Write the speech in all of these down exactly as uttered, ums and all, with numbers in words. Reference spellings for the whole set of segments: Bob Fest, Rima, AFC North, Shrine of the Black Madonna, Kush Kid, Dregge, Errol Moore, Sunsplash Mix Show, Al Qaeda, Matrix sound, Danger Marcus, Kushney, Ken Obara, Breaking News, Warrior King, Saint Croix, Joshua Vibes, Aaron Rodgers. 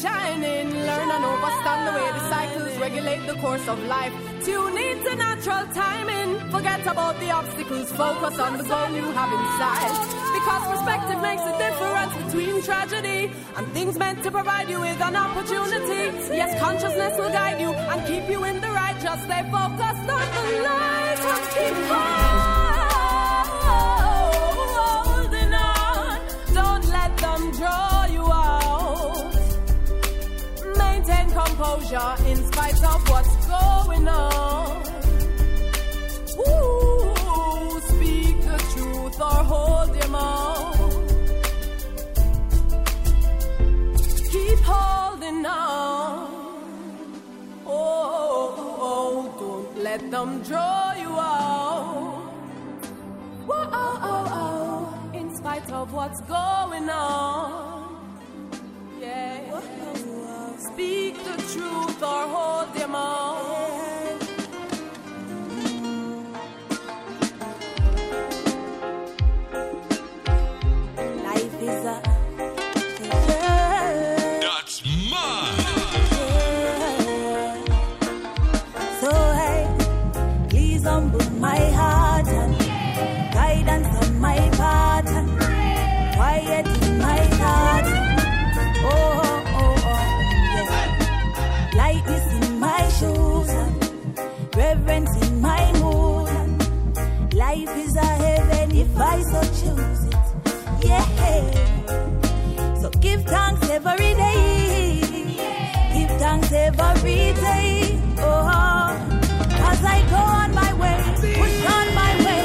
shining. Learn and overstand the way the cycles regulate the course of life. Tune into natural timing. Forget about the obstacles, focus on the goal you have inside. Because perspective makes a difference between tragedy and things meant to provide you with an opportunity. Yes, consciousness will guide you and keep you in the right. Just stay focused on the light and keep holding on. Don't let them draw you out. Maintain composure in spite of what's going on. Ooh, speak the truth or hold your mouth. Keep holding on. Oh, oh, oh, don't let them draw you out. Whoa, oh, oh, oh, in spite of what's going on. Yeah. Speak the truth or hold your mouth. I so choose it, yeah. So give thanks every day, give thanks every day, oh. As I go on my way, push on my way.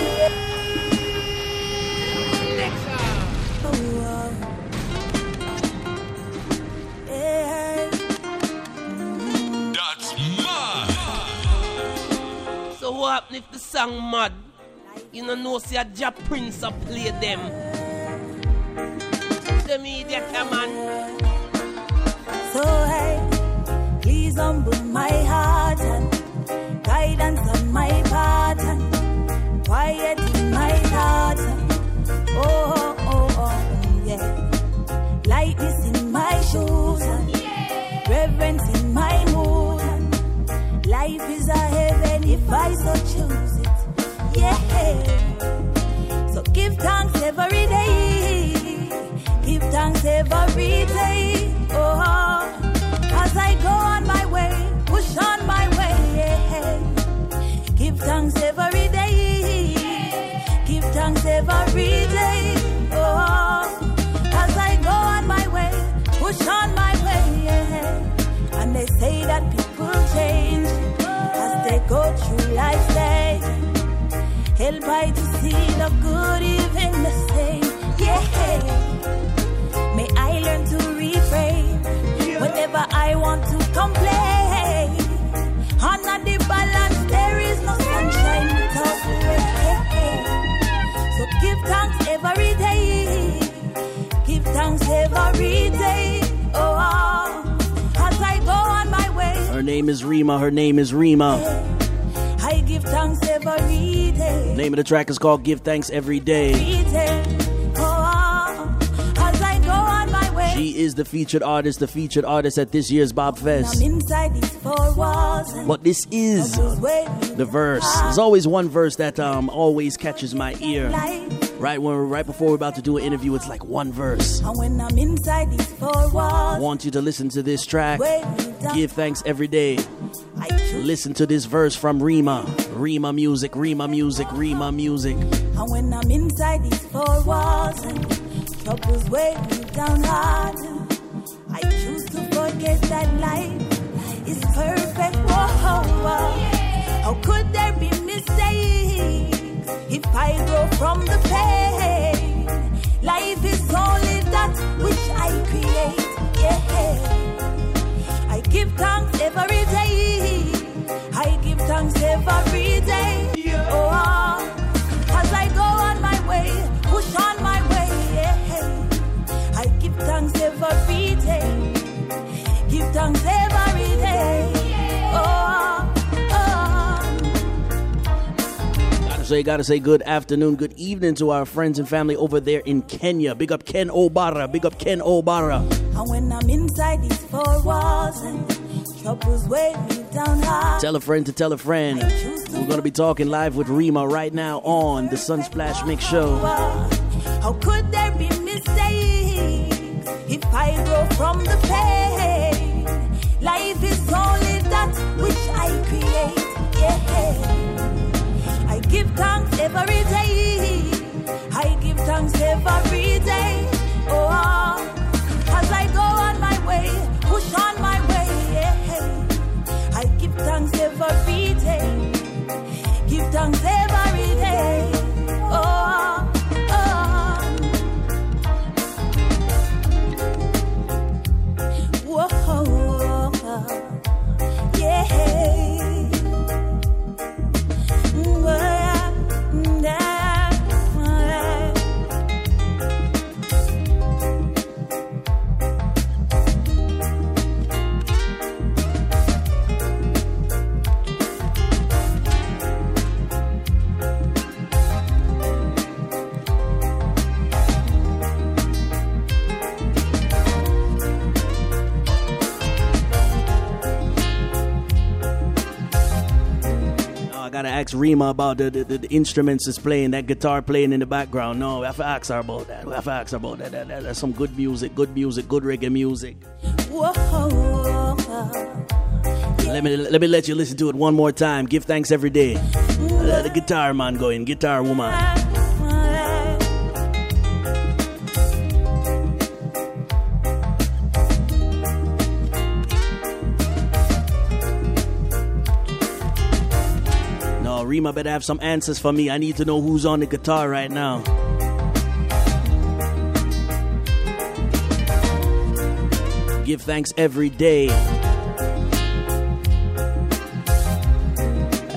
Oh, yeah. That's mad. So what if the song mad? You know, no, see a Jap Prince a play them. The media come on. So, hey, please humble my heart and guidance on my part and quiet in my heart. Oh, oh, oh, yeah. Lightness in my shoes and yeah. Reverence in my mood. Life is a heaven if I so choose it. Yeah. So give thanks every day, give thanks every day, oh. As I go on my way, push on my way, yeah. Give thanks every day, give thanks every day, oh. As I go on my way, push on my way, yeah. And they say that people change as they go through life stage. Held by the seed of good, even the same. Yeah. May I learn to refrain yeah. Whenever I want to complain. Honor the balance, there is no sunshine without rain. Yeah. So give thanks every day. Give thanks every day. Oh, as I go on my way. Her name is Rima. Her name is Rima. Yeah. I give thanks every day. Name of the track is called Give Thanks Every Day. Every day. Oh, as I go on my way. She is the featured artist, the featured artist at this year's Bob Fest. I'm inside these four walls. But this is the verse. There's always one verse that um always catches my ear. Right when right before we're about to do an interview, it's like one verse. And when I'm inside these four walls, I want you to listen to this track. Give thanks every day. Listen to this verse from Rima. Rima music, Rima music, Rima music. And when I'm inside these four walls and troubles weigh me down hard, I choose to forget that life is perfect. Whoa. How could there be mistakes if I grow from the pain? Life is only that which I create. Yeah. I give thanks every day. I give thanks every day. Oh, as I go on my way, push on my way. Yeah. I give thanks every day. Give thanks every day. Oh, oh. That was say, gotta say good afternoon, good evening to our friends and family over there in Kenya. Big up Ken Obara, big up Ken Obara. And when I'm inside these four walls and troubles weigh me down high. Tell a friend to tell a friend. We're gonna be talking live with Rima right now on the Sunsplash Mix Show. How could there be mistakes if I grow from the pain? Life is only that which I create, yeah. I give thanks every day, I give thanks every day, oh. As I go on my way, push on my way, yeah. I give thanks every day, give thanks every day, oh. Gotta ask Rima about the, the, the instruments is playing, that guitar playing in the background. No, we have to ask her about that. We have to ask her about that. that, that that's some good music, good music, good reggae music. Whoa, whoa, whoa. Let me let me let you listen to it one more time. Give thanks every day. Uh, the guitar man going, guitar woman. Rima better have some answers for me. I need to know who's on the guitar right now. Give thanks every day.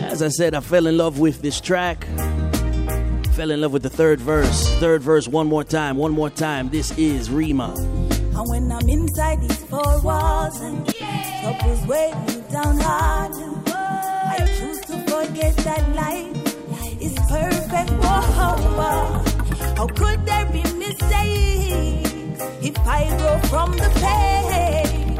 As I said, I fell in love with this track. Fell in love with the third verse. Third verse one more time, one more time. This is Rima. And when I'm inside these four walls and troubles weigh me down hard, I choose to forget that life is perfect. Whoa. How could there be mistakes if I grow from the pain?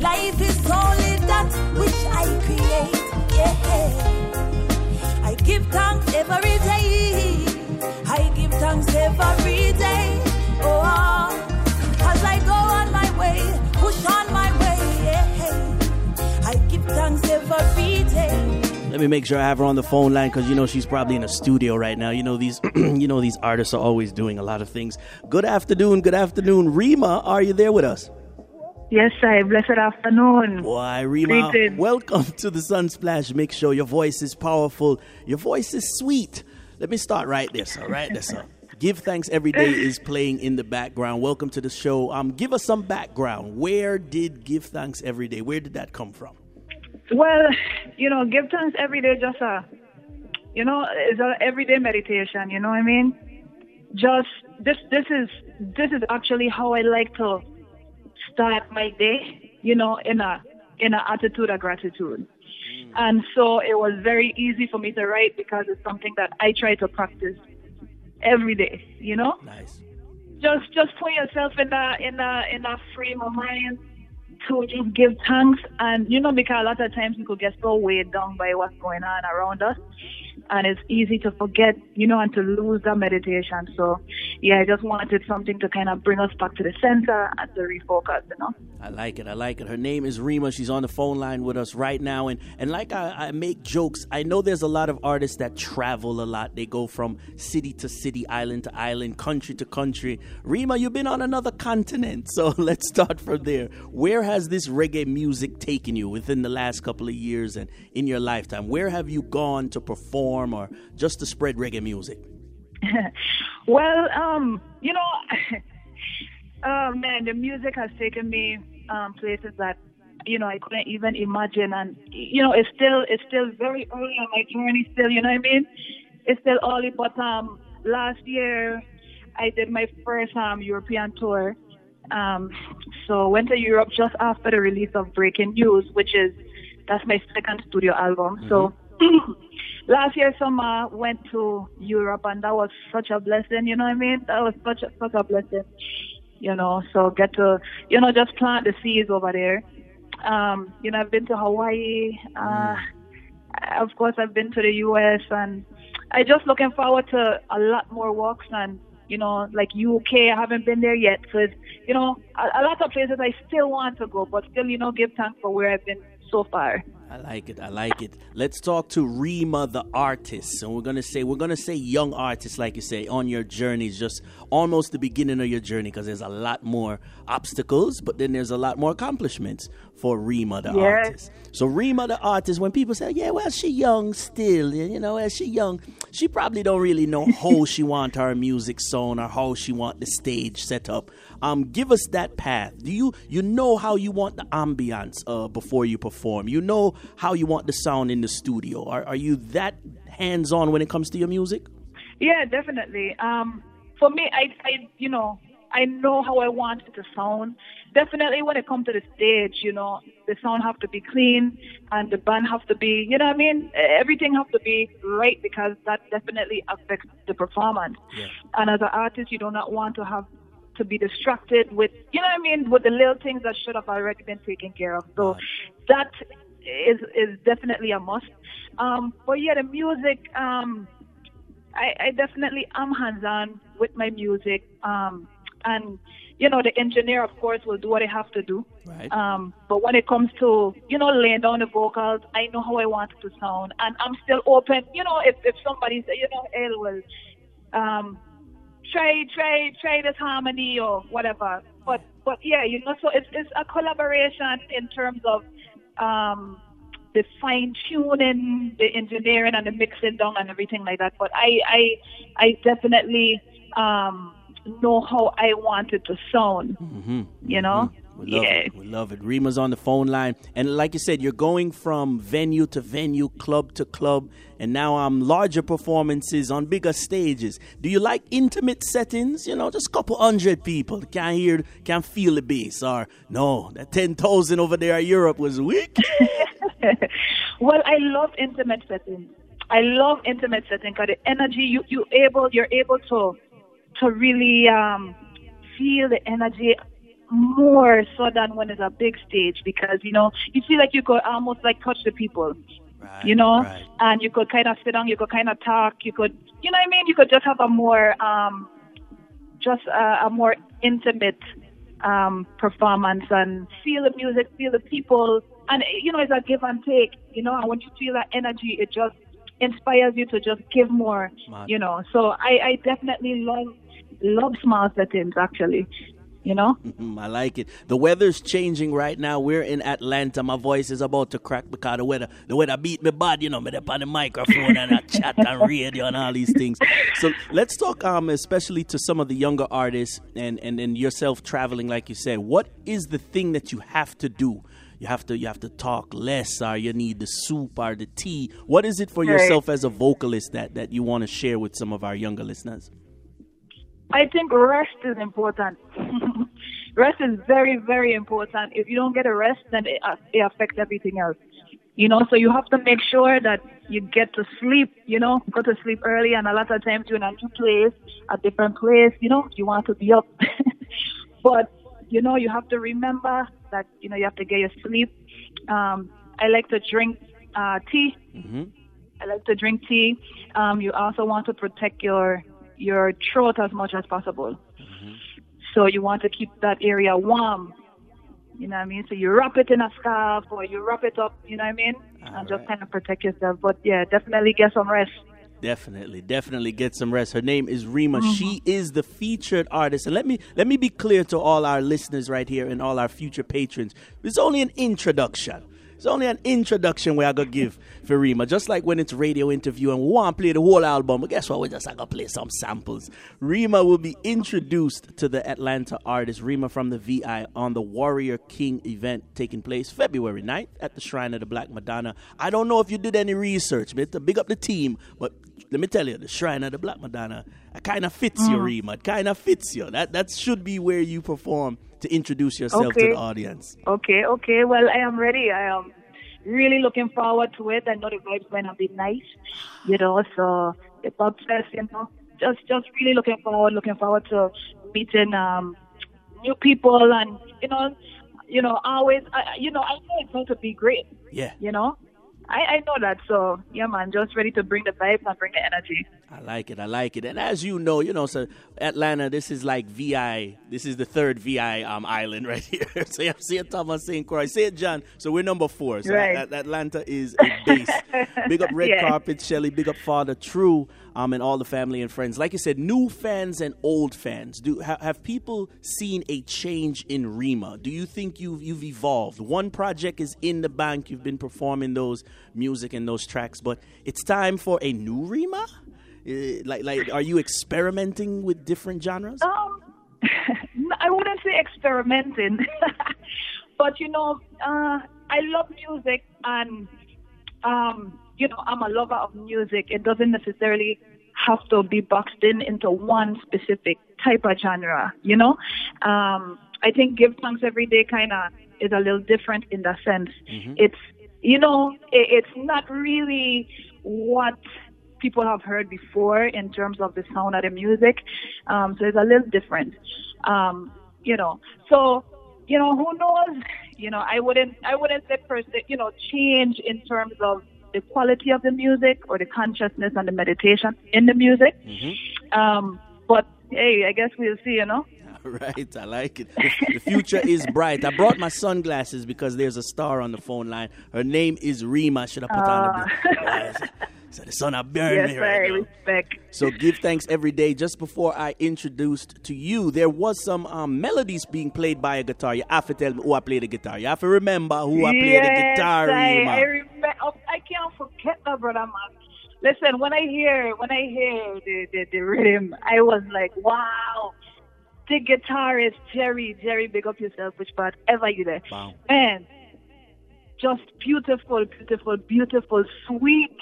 Life is only that which I create, yeah. I give thanks every day, I give thanks every day, oh. As I go on my way, push on my way, yeah. I give thanks every day. Let me make sure I have her on the phone line, because, you know, she's probably in a studio right now. You know, these you know these artists are always doing a lot of things. Good afternoon. Good afternoon. Rima, are you there with us? Yes, I. Blessed afternoon. Why, Rima, greetings. Welcome to the Sunsplash Mix Show. Your voice is powerful. Your voice is sweet. Let me start right there, sir. Right there, sir. Give Thanks Every Day is playing in the background. Welcome to the show. Um, give us some background. Where did Give Thanks Every Day, where did that come from? Well, you know, give thanks every day, just a, you know, it's an everyday meditation, you know what I mean? Just, this this is this is actually how I like to start my day, you know, in a in an attitude of gratitude. Mm. And so it was very easy for me to write, because it's something that I try to practice every day, you know? Nice. Just just put yourself in a, in a, in a frame of mind to just give thanks. And you know, because a lot of times we could get so weighed down by what's going on around us, and it's easy to forget, you know, and to lose that meditation. So yeah, I just wanted something to kind of bring us back to the center and to refocus, you know. I like it, I like it. Her name is Rima. She's on the phone line with us right now. And and like I, I make jokes, I know there's a lot of artists that travel a lot. They go from city to city, island to island, country to country. Rima, you've been on another continent, so let's start from there. Where has this reggae music taken you within the last couple of years and in your lifetime? Where have you gone to perform or just to spread reggae music? Well, um, you know, oh man, the music has taken me um, places that, you know, I couldn't even imagine. And, you know, it's still it's still very early on my journey still, you know what I mean? It's still early, but um, last year I did my first um, European tour. Um, so went to Europe just after the release of Breaking News, which is, that's my second studio album. Mm-hmm. So last year summer went to Europe, and that was such a blessing, you know what I mean? That was such a, such a blessing, you know, so get to, you know, just plant the seeds over there. Um, you know, I've been to Hawaii, uh, of course I've been to the U S, and I just looking forward to a lot more walks, and, you know, like U K, I haven't been there yet. So, it's, you know, a, a lot of places I still want to go, but still, you know, give thanks for where I've been so far. I like it. I like it. Let's talk to Rima, the artist. And we're going to say, we're going to say young artist, like you say, on your journey, just almost the beginning of your journey, because there's a lot more obstacles, but then there's a lot more accomplishments for Rima, the yes. artist. So Rima, the artist, when people say, yeah, well, she young still, you know, as she young, she probably don't really know how she want her music sound or how she want the stage set up. Um, give us that path. Do you, you know how you want the ambiance uh, before you perform? You know how you want the sound in the studio. Are, are you that hands-on when it comes to your music? Yeah, definitely. Um, for me, I, I, you know, I know how I want it to sound. Definitely when it comes to the stage, you know, the sound have to be clean and the band have to be, you know what I mean? Everything have to be right, because that definitely affects the performance. Yeah. And as an artist, you do not want to have to be distracted with, you know what I mean, with the little things that should have already been taken care of. So that is is definitely a must. Um, but yeah, the music, um, I, I definitely am hands-on with my music. Um, and, you know, the engineer, of course, will do what they have to do. Right. Um, but when it comes to, you know, laying down the vocals, I know how I want it to sound. And I'm still open. You know, if, if somebody says, you know, hey, well, um, try, try, try this harmony or whatever. But, but yeah, you know, so it's, it's a collaboration in terms of, Um, the fine tuning, the engineering, and the mixing down, and everything like that. But I, I, I definitely um, know how I want it to sound. Mm-hmm. You know, mm-hmm. we love yeah. it. We love it. Rima's on the phone line, and like you said, you're going from venue to venue, club to club, and now um, larger performances on bigger stages. Do you like intimate settings? You know, just a couple hundred people can't hear, can't feel the bass, or no, that ten thousand over there in Europe was weak. Well, I love intimate settings. I love intimate settings because the energy you you able you're able to to really um, feel the energy more so than when it's a big stage, because you know you feel like you could almost like touch the people, right, you know, right. And you could kind of sit down, you could kind of talk, you could you know what I mean, you could just have a more um, just a, a more intimate um, performance and feel the music, feel the people. And, you know, it's a give and take, you know, and when you feel that energy, it just inspires you to just give more, Mad. You know. So I, I definitely love, love small settings, actually, you know. Mm-hmm, I like it. The weather's changing right now. We're in Atlanta. My voice is about to crack because the weather, the weather beat me bad, you know, me up on the microphone and I chat and radio and all these things. So let's talk um, especially to some of the younger artists and, and, and yourself traveling, like you said. What is the thing that you have to do? You have to you have to talk less, or you need the soup or the tea. What is it for right. yourself as a vocalist that, that you want to share with some of our younger listeners? I think rest is important. Rest is very, very important. If you don't get a rest, then it, it affects everything else. You know, so you have to make sure that you get to sleep, you know, go to sleep early. And a lot of times you're in a new place, a different place, you know, you want to be up. But, you know, you have to remember that, you know, you have to get your sleep. Um, I like to drink uh, tea. Mm-hmm. I like to drink tea. Um, you also want to protect your your throat as much as possible. Mm-hmm. So you want to keep that area warm. You know what I mean? So you wrap it in a scarf or you wrap it up, you know what I mean? All and right. just kind of protect yourself. But yeah, definitely get some rest. Definitely, definitely get some rest. Her name is Rima. Mm-hmm. She is the featured artist. And let me let me be clear to all our listeners right here and all our future patrons. It's only an introduction. It's only an introduction we're going to give for Rima. Just like when it's radio interview and we want to play the whole album, but guess what? We're just going to play some samples. Rima will be introduced to the Atlanta artist, Rima from the V I, on the Warrior King event taking place February ninth at the Shrine of the Black Madonna. I don't know if you did any research, but to big up the team, but let me tell you, the Shrine of the Black Madonna kind of fits mm. you, Rima. It kind of fits you. That, that should be where you perform to introduce yourself okay. to the audience. Okay, okay. Well, I am ready. I am really looking forward to it. I know the vibes going to be nice, you know, so the Bob Fest, you know, just just really looking forward, looking forward to meeting um, new people and, you know, you know, always, I, you know, I know it's going to be great. Yeah. You know, I, I know that. So, yeah, man, just ready to bring the vibes and bring the energy. I like it. I like it. And as you know, you know, so Atlanta, this is like V I. This is the third V I um, island right here. So, yeah, see it, Thomas, Saint Croix. Say it, John. So, we're number four. So, right. a- Atlanta is a base. Big up Red yeah. Carpet, Shelly. Big up Father True um, and all the family and friends. Like you said, new fans and old fans. Do ha- Have people seen a change in Rima? Do you think you've, you've evolved? One project is in the bank. You've been performing those music and those tracks. But it's time for a new Rima? Uh, like, like, are you experimenting with different genres? Um, I wouldn't say experimenting, but you know, uh, I love music, and um, you know, I'm a lover of music. It doesn't necessarily have to be boxed in into one specific type of genre. You know, um, I think Give Thanks Every Day kind of is a little different in that sense. Mm-hmm. It's, you know, it, it's not really what people have heard before in terms of the sound of the music, um, so it's a little different, um, you know. So, you know, who knows? You know, I wouldn't, I wouldn't say per se, you know, change in terms of the quality of the music or the consciousness and the meditation in the music. Mm-hmm. Um, but hey, I guess we'll see, you know. Right, I like it. The future is bright. I brought my sunglasses because there's a star on the phone line. Her name is Rima. Should I put uh, on the So the sun I burn yes, me right I now. Respect. So Give Thanks Every Day. Just before I introduced to you, there was some um, melodies being played by a guitar. You have to tell me who I play the guitar. You have to remember who I yes, play the guitar. I, Rima. I, remember, oh, I can't forget that, brother man. Listen, when I hear when I hear the, the, the rhythm, I was like, wow. The guitarist Jerry, Jerry, big up yourself, which part ever you there. Wow. Man, just beautiful, beautiful, beautiful, sweet,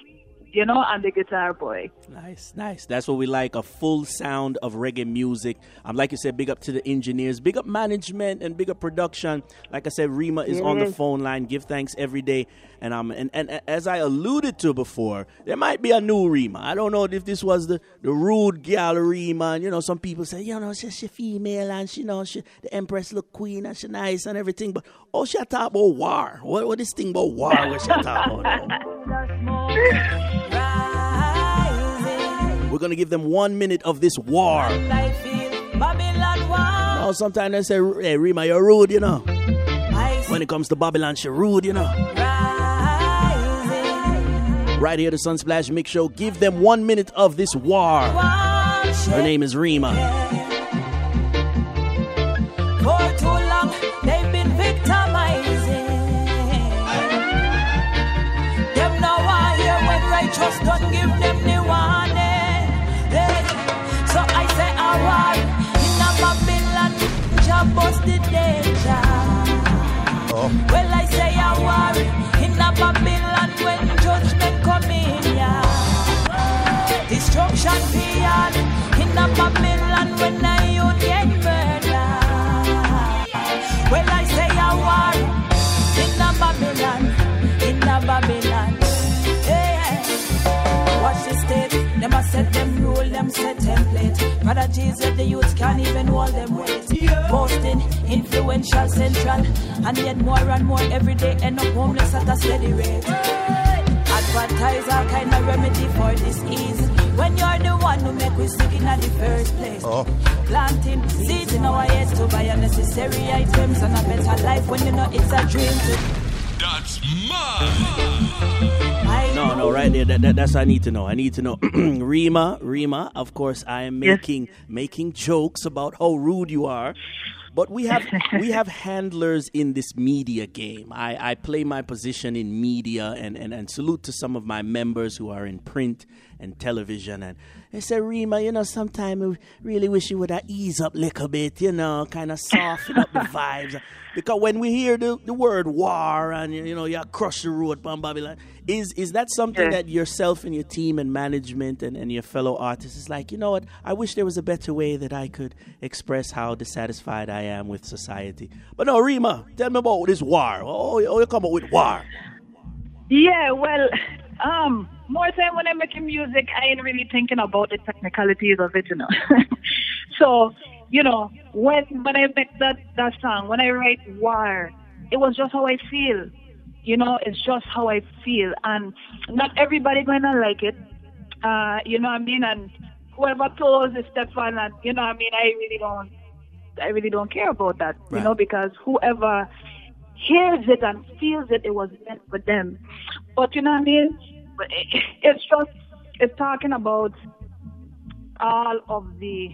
you know, and the guitar boy. Nice, nice. That's what we like, a full sound of reggae music. Um, like you said, big up to the engineers, big up management, and big up production. Like I said, Rima is yes. on the phone line. Give Thanks Every Day. And um, and, and as I alluded to before, there might be a new Rima. I don't know if this was the, the rude gal Rima. And, you know, some people say, you know, she's she female and she, you know, she, the Empress look queen and she nice and everything. But oh, she talk about war. What, what this thing about war? What she talk about? We're going to give them one minute of this war. Oh, sometimes they say, hey, Rima, you're rude, you know. When it comes to Babylon, she's rude, you know. Right here, the Sunsplash Mix Show. Give them one minute of this war. Her name is Rima. For too long, they've been victimizing. Them now I hear when righteous don't give them the warning. Oh. Well, I say I worry in a Babylon when judgment come in, yeah. Destruction beyond in a Babylon when I union murder. Well, I say I worry in a Babylon, in a Babylon. Yeah. Watch the state, them a set them rule, them set template. Brother Jesus, the youth can't even hold them weight. Boasting, influential, central, and yet more and more every day end up homeless at a steady rate. Advertise our kind of remedy for disease when you're the one who make we sick in the first place. Oh. Planting seeds in our heads to buy unnecessary items and a better life when you know it's a dream. To- That's mine. No, no, right there. That, that, that's what I need to know. I need to know. Rima, Rima, of course, I am making yes. making jokes about how rude you are. But we have we have handlers in this media game. I, I play my position in media and, and, and salute to some of my members who are in print and television. And they say, Rima, you know, sometimes I really wish you would have ease up a little bit, you know, kind of soften up the vibes. Because when we hear the, the word war and, you know, you crush the road, bam, Babylon, is is that something yeah. that yourself and your team and management and, and your fellow artists is like, you know what, I wish there was a better way that I could express how dissatisfied I am with society. But no, Rima, tell me about this war. Oh, you come up with war. Yeah, well, um, more time when I'm making music, I ain't really thinking about the technicalities of it, you know. So, you know, when when I make that, that song, when I write War, it was just how I feel. You know, it's just how I feel. And not everybody going to like it, uh, you know what I mean? And whoever told is Stefan, and, you know what I mean, I really don't, I really don't care about that, right. You know, because whoever hears it and feels it, it was meant for them. But you know what I mean? It's just, it's talking about all of the,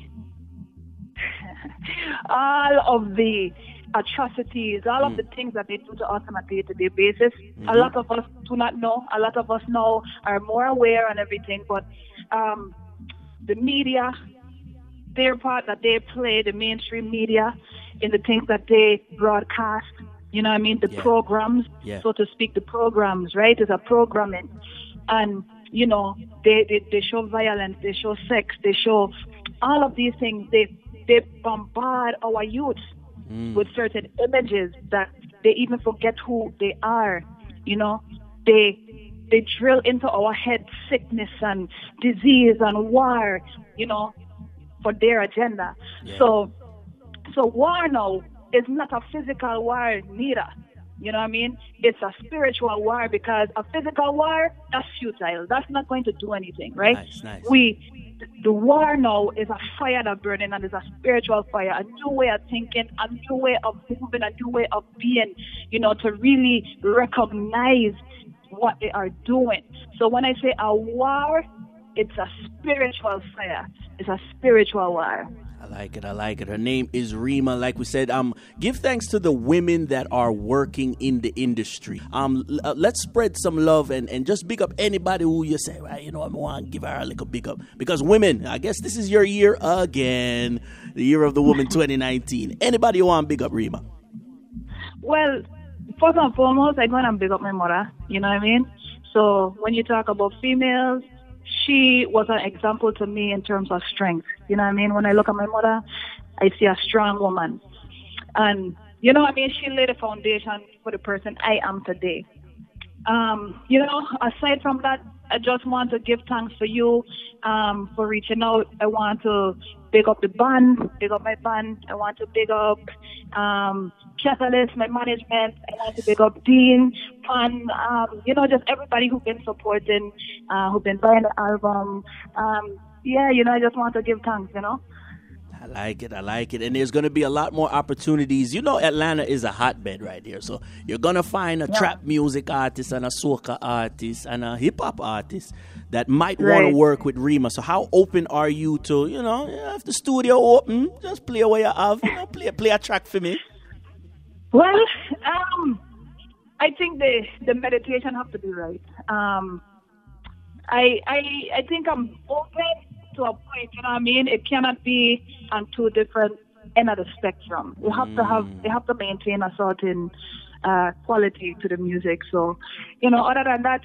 all of the atrocities, all mm. of the things that they do to us on a day-to-day basis. Mm-hmm. A lot of us do not know. A lot of us now are more aware and everything, but um, the media, their part that they play, the mainstream media, in the things that they broadcast, you know what I mean? The yeah. programs, yeah. so to speak, the programs, right? It's a programming. And, you know, they, they, they show violence, they show sex, they show all of these things. They, they bombard our youth mm. with certain images that they even forget who they are, you know? They... They drill into our head sickness and disease and war, you know, for their agenda. Yeah. So, so war now is not a physical war neither. You know what I mean? It's a spiritual war, because a physical war, that's futile. That's not going to do anything, right? Nice, nice. We, the war now is a fire that's burning, and it's a spiritual fire, a new way of thinking, a new way of moving, a new way of being, you know, to really recognize what they are doing. So when I say a war, it's a spiritual fire. It's a spiritual war. I like it. I like it. Her name is Rima. Like we said, um, give thanks to the women that are working in the industry. Um, l- let's spread some love and, and just big up anybody who you say, well, you know, I want to give her a little big up. Because women, I guess this is your year again, the year of the woman twenty nineteen. Anybody you want to big up, Rima? Well, first and foremost, I go and big up my mother, you know what I mean? So when you talk about females, she was an example to me in terms of strength, you know what I mean? When I look at my mother, I see a strong woman. And, you know what I mean? She laid a foundation for the person I am today. Um, you know, aside from that, I just want to give thanks to you um, for reaching out. I want to big up the band, big up my band. I want to big up... Um, Catalyst, my management, I want to big up Dean, Pan, um, you know, just everybody who's been supporting, uh, who's been buying the album. Um, yeah, you know, I just want to give thanks, you know. I like it. I like it. And there's going to be a lot more opportunities. You know, Atlanta is a hotbed right here. So you're going to find a yeah. trap music artist and a soca artist and a hip hop artist that might right. want to work with Rima. So how open are you to, you know, if the studio open, just play what you have, you know, play, play a track for me? Well, um, I think the, the meditation have to be right. Um, I, I, I think I'm open to a point, you know what I mean? It cannot be on two different ends of the spectrum. You have mm. to have, you have to maintain a certain uh, quality to the music. So, you know, other than that,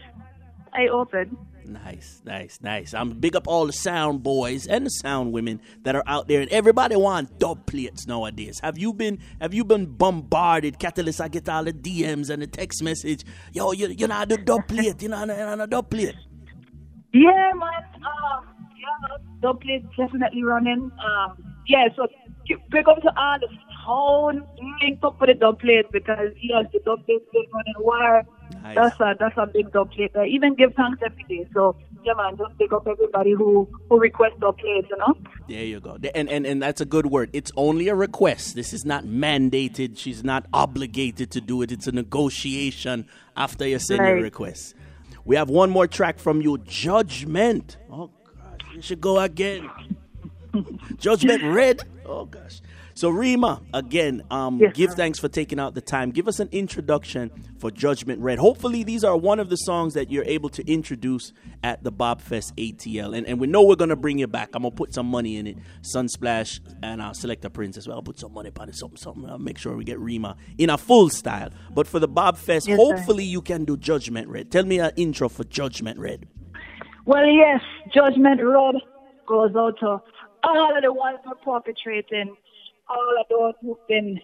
I open. Nice, nice, nice. I'm big up all the sound boys and the sound women that are out there, and everybody want dub plates nowadays. Have you been have you been bombarded, Catalyst? I get all the D Ms and the text message. Yo, you you know the dub plate, you know the dub plate. Yeah, man. Uh, yeah, dub plate definitely running. Um, yeah, so pick up to all the sound, link up with the dub plate, because yes, the dub plate is running wild. Nice. That's a that's a big dub plate. I even give thanks every day. So yeah, man, just pick up everybody who who requests dub plates, you know. There you go. And, and and that's a good word. It's only a request. This is not mandated. She's not obligated to do it. It's a negotiation after you send right. your request. We have one more track from you, Judgment. Oh gosh, you should go again. Judgment Red. Oh gosh. So Rima, again, um, yes, give sir. thanks for taking out the time. Give us an introduction for Judgment Red. Hopefully these are one of the songs that you're able to introduce at the Bob Fest A T L. And, and we know we're going to bring you back. I'm going to put some money in it. Sunsplash and I'll select a Prince as well. I'll put some money on it, something, something. I'll make sure we get Rima in a full style. But for the Bob Fest, yes, hopefully sir. you can do Judgment Red. Tell me an intro for Judgment Red. Well, yes, Judgment Red goes out to all of the ones who are perpetrating, all of those who've been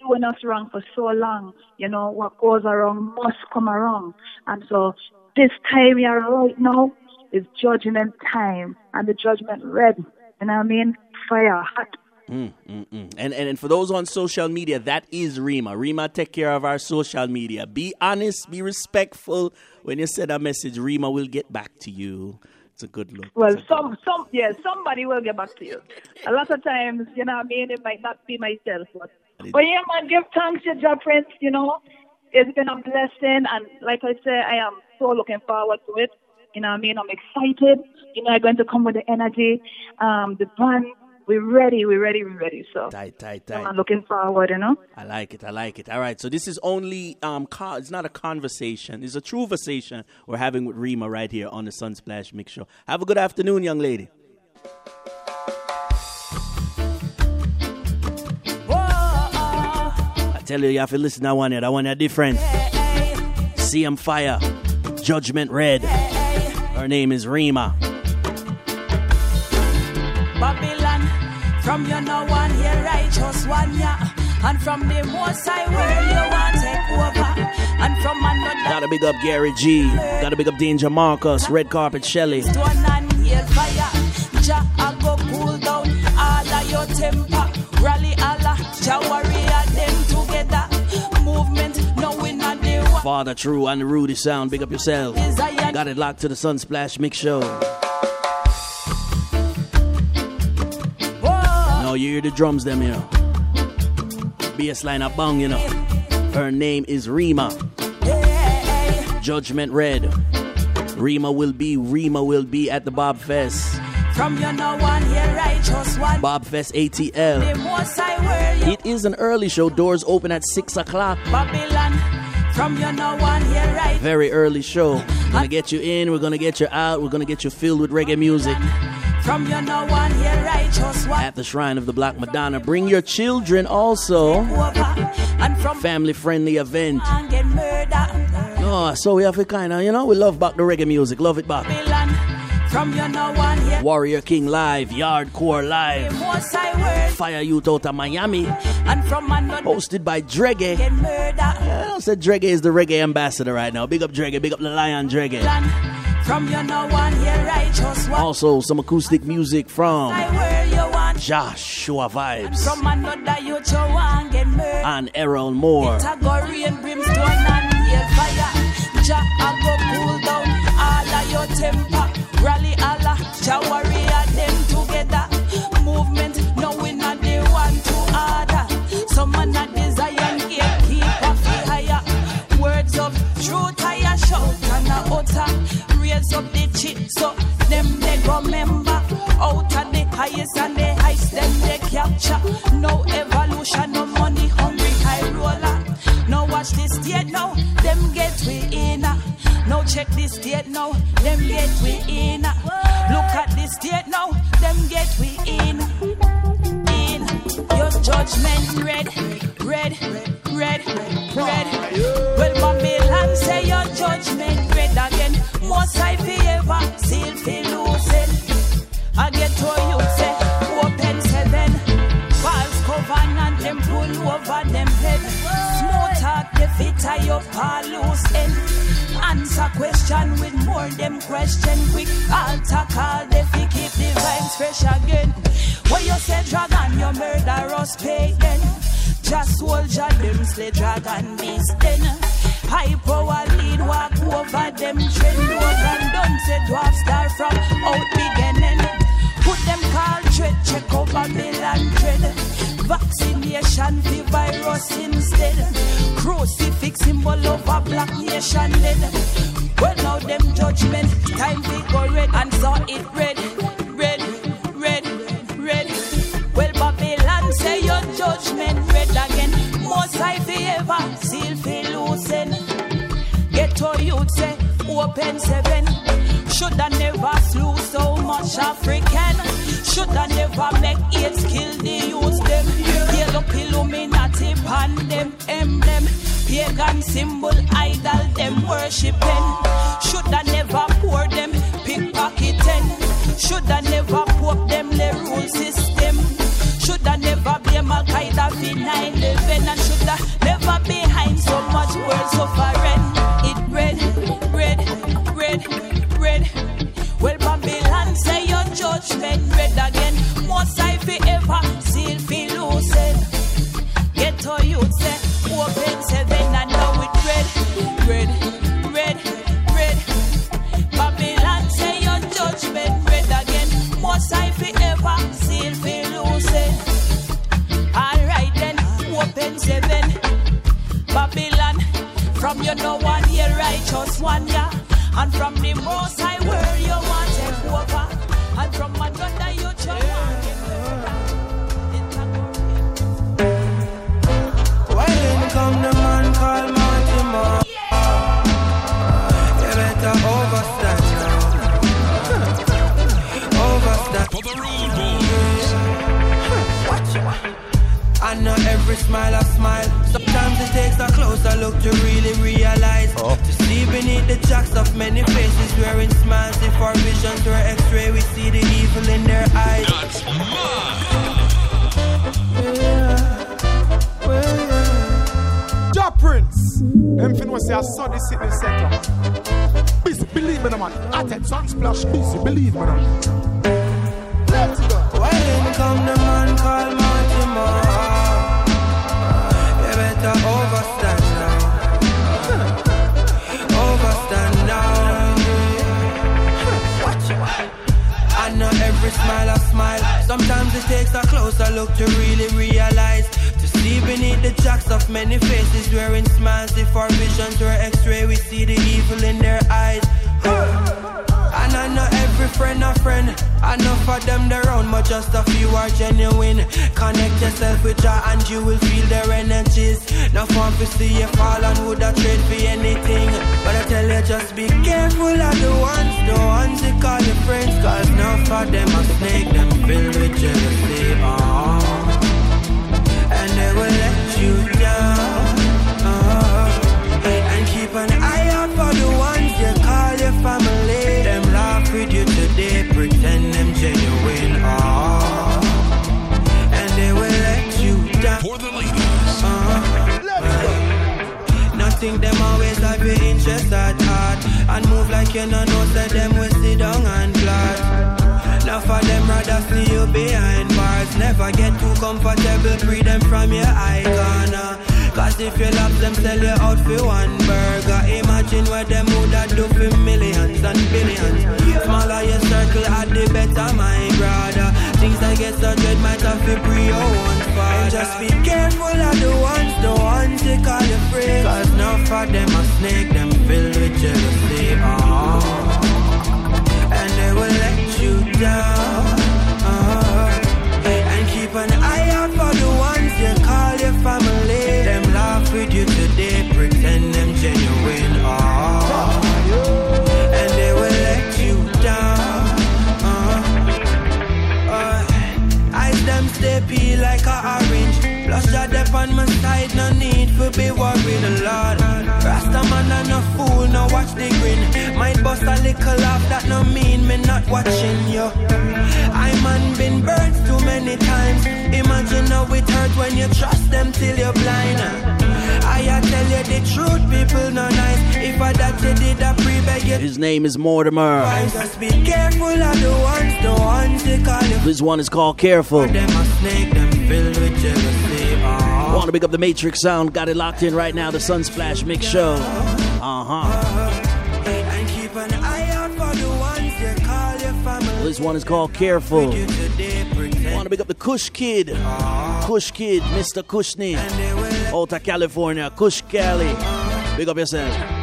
doing us wrong for so long, you know, what goes around must come around. And so this time we are right now is judgment time, and the judgment red, you know what I mean? Fire, hot. Mm, mm, mm. And, and and for those on social media, that is Rima. Rima, take care of our social media. Be honest, be respectful. When you send a message, Rima will get back to you. It's a good look. Well, some, some, yeah, somebody will get back to you. A lot of times, you know what I mean, it might not be myself. But, but yeah, man, give thanks to your friends, you know. It's been a blessing, and like I say, I am so looking forward to it. You know what I mean? I'm excited. You know, I'm going to come with the energy, um, the band. We're ready, we're ready, we're ready. So tight, tight, tight. I'm looking forward, you know. I like it, I like it. All right, so this is only, um, co- it's not a conversation. It's a true conversation we're having with Rima right here on the Sunsplash Mix Show. Have a good afternoon, young lady. Whoa, uh, I tell you, you have to listen to that one here. That one here different. Hey, hey. C M Fire, Judgment Red. Hey, hey. Her name is Rima. From you no one, you're righteous one, yeah. And from the most I where you want take over. And from another. Gotta big up Gary G. Gotta big up Danger Marcus, Red Carpet Shelley. Stone and hail fire. Jah I go cool down. All of your temper. Rally Allah. Jah warrior them together. Movement, no winner they want. Father True and Rudy Sound, big up yourself. Got it locked to the Sunsplash Mix Show. Oh, you hear the drums them, you know. Bass line a bang, you know. Her name is Rima. Judgment Red. Rima will be, Rima will be at the Bob Fest. From your no one here, righteous one. Bob Fest A T L. It is an early show. Doors open at six o'clock. Babylon. From your no one here, right. Very early show. We're gonna get you in, we're gonna get you out, we're gonna get you filled with reggae music. From your no one here, righteous one. At the Shrine of the Black Madonna. Bring your children also. Family friendly event. Oh, so we have a kind of, you know, we love back the reggae music. Love it back. From your no one here. Warrior King live. Yardcore live. Fire Youth out of Miami. Hosted by Dregge. I don't say Dregge is the reggae ambassador right now. Big up Dregge. Big up the Lion Dregge. From your no one here, righteous one. Also, some acoustic music from Joshua Vibes. From another you want get murdered. And Errol Moore. And brimstone and hail fire. Jah go cool down. All of your temper. Rally Allah. Jah warrior them together. Movement, no winner, they want to order. Some man a desire and keep up higher. Words of truth, I shout and a utter. Up the cheek, so them they remember out of the highest and the highest, them they capture. No evolution, no money, hungry high roller. Now watch this yet now, them get we in. Now check this yet now, them get we in. Look at this yet now, them get we in. In your judgment, red, red, red, red. Well, Babylon say your judgment, red again. Most I favor, still feel losing. I get to you, say, open seven. False covenant, them pull over them head. Smooth talk, the fit I up, all loose end. Answer question with more them question quick. Altar call, they fit keep the vibes fresh again. When you say dragon, you murder us pagan. Just soldier, them slay dragon, beast then. High power lead, walk over them trend doors and don't say dwarf star from out beginning. Put them call tread, check out Babylon tread. Vaccination, the virus instead. Crucifix symbol of a black nation lead. Well now them judgment, time they go red and saw it red. Red, red, red. Well Babylon say your judgment red again. Most I favor, still feel losing. Get all you'd say, open seven. Shoulda never flew so much African. Shoulda never make it kill the youth them. Yellow Illuminati pan them emblem. Pagan symbol idol them worshipping. Shoulda never pour them pickpocket ten. Shoulda never pop them the rule system. Shoulda never be Al Qaeda V nine eleven and shoulda From you no one here righteous one, yeah. And from the most high where you want to take over. And from my daughter you just want to live. Why didn't come the man called Mortimer? You better overstand now. Overstand. For the rude boys. Watch you. And not every smile I smile. Sometimes it takes a closer look to really realize. Oh. To see beneath the jacks of many faces wearing smiles. If our visions were x-ray, we see the evil in their eyes. That's mine! Yeah, well, yeah. Job Prince! Everything was say I saw this city set. Busy, believe me, man. I said Sunsplash, busy, believe me, man. Let's go. Why didn't come the man called Mortimer? Better overstand now. Overstand now. Watch it. I know every smile I smile. Sometimes it takes a closer look to really realize. To see beneath the jacks of many faces wearing smiles. If our visions were x-ray, we see the evil in their eyes. And I know every friend a friend. Enough of them they're round, but just a few are genuine. Connect yourself with Jah and you will feel their energies. Now fun to see you fall and would I trade for anything. But I tell you just be careful of the ones, the ones you call your friends. Cause enough of them a snake, them filled with jealousy, uh-huh. And they will let you down, uh-huh. And keep an eye out for the ones you call your family. Them laugh with you today, pretend them genuine, oh, and they will let you down. For the ladies, uh, uh, nothing them always have your interest at heart, and move like you no know, so them will sit down and glad. Now for them rather see you behind bars, never get too comfortable, free them from your icon, uh. Cause if you love them, sell you out for one burger. Imagine what them would have do for millions and billions. Smaller your circle, at the better, my brother. Things I get so dread might have to pre your own father. Just be careful of the ones, the ones they call you free. Cause now for them a snake, them filled with jealousy, uh-huh. And they will let you down, uh-huh. Keep an eye out for the ones you call your family. Them laugh with you today, pretend them genuine, oh, and they will let you down, uh, uh, eyes them stay peel like a orange. Blush your depth on my side, no need for be worried a lot. Rasta man and a fool, no watch the grin. Might bust a little laugh, that no mean me not watching you. I man been burnt too many times. Imagine how it hurt when you trust them till you're blind. I tell you the truth, people no nice. If I that you did, I pre-beg you. His name is Mortimer. Just be careful of the ones, the ones they call you. This one is called Careful. Them a snake, them filled with jealousy. I want to pick up the Matrix sound. Got it locked in right now. The Sunsplash Mix Show. Uh-huh. This one is called Careful. Want to pick up the Kush Kid. Kush Kid, Mister Kushney. Outta California, Kush Cali. Big up yourself.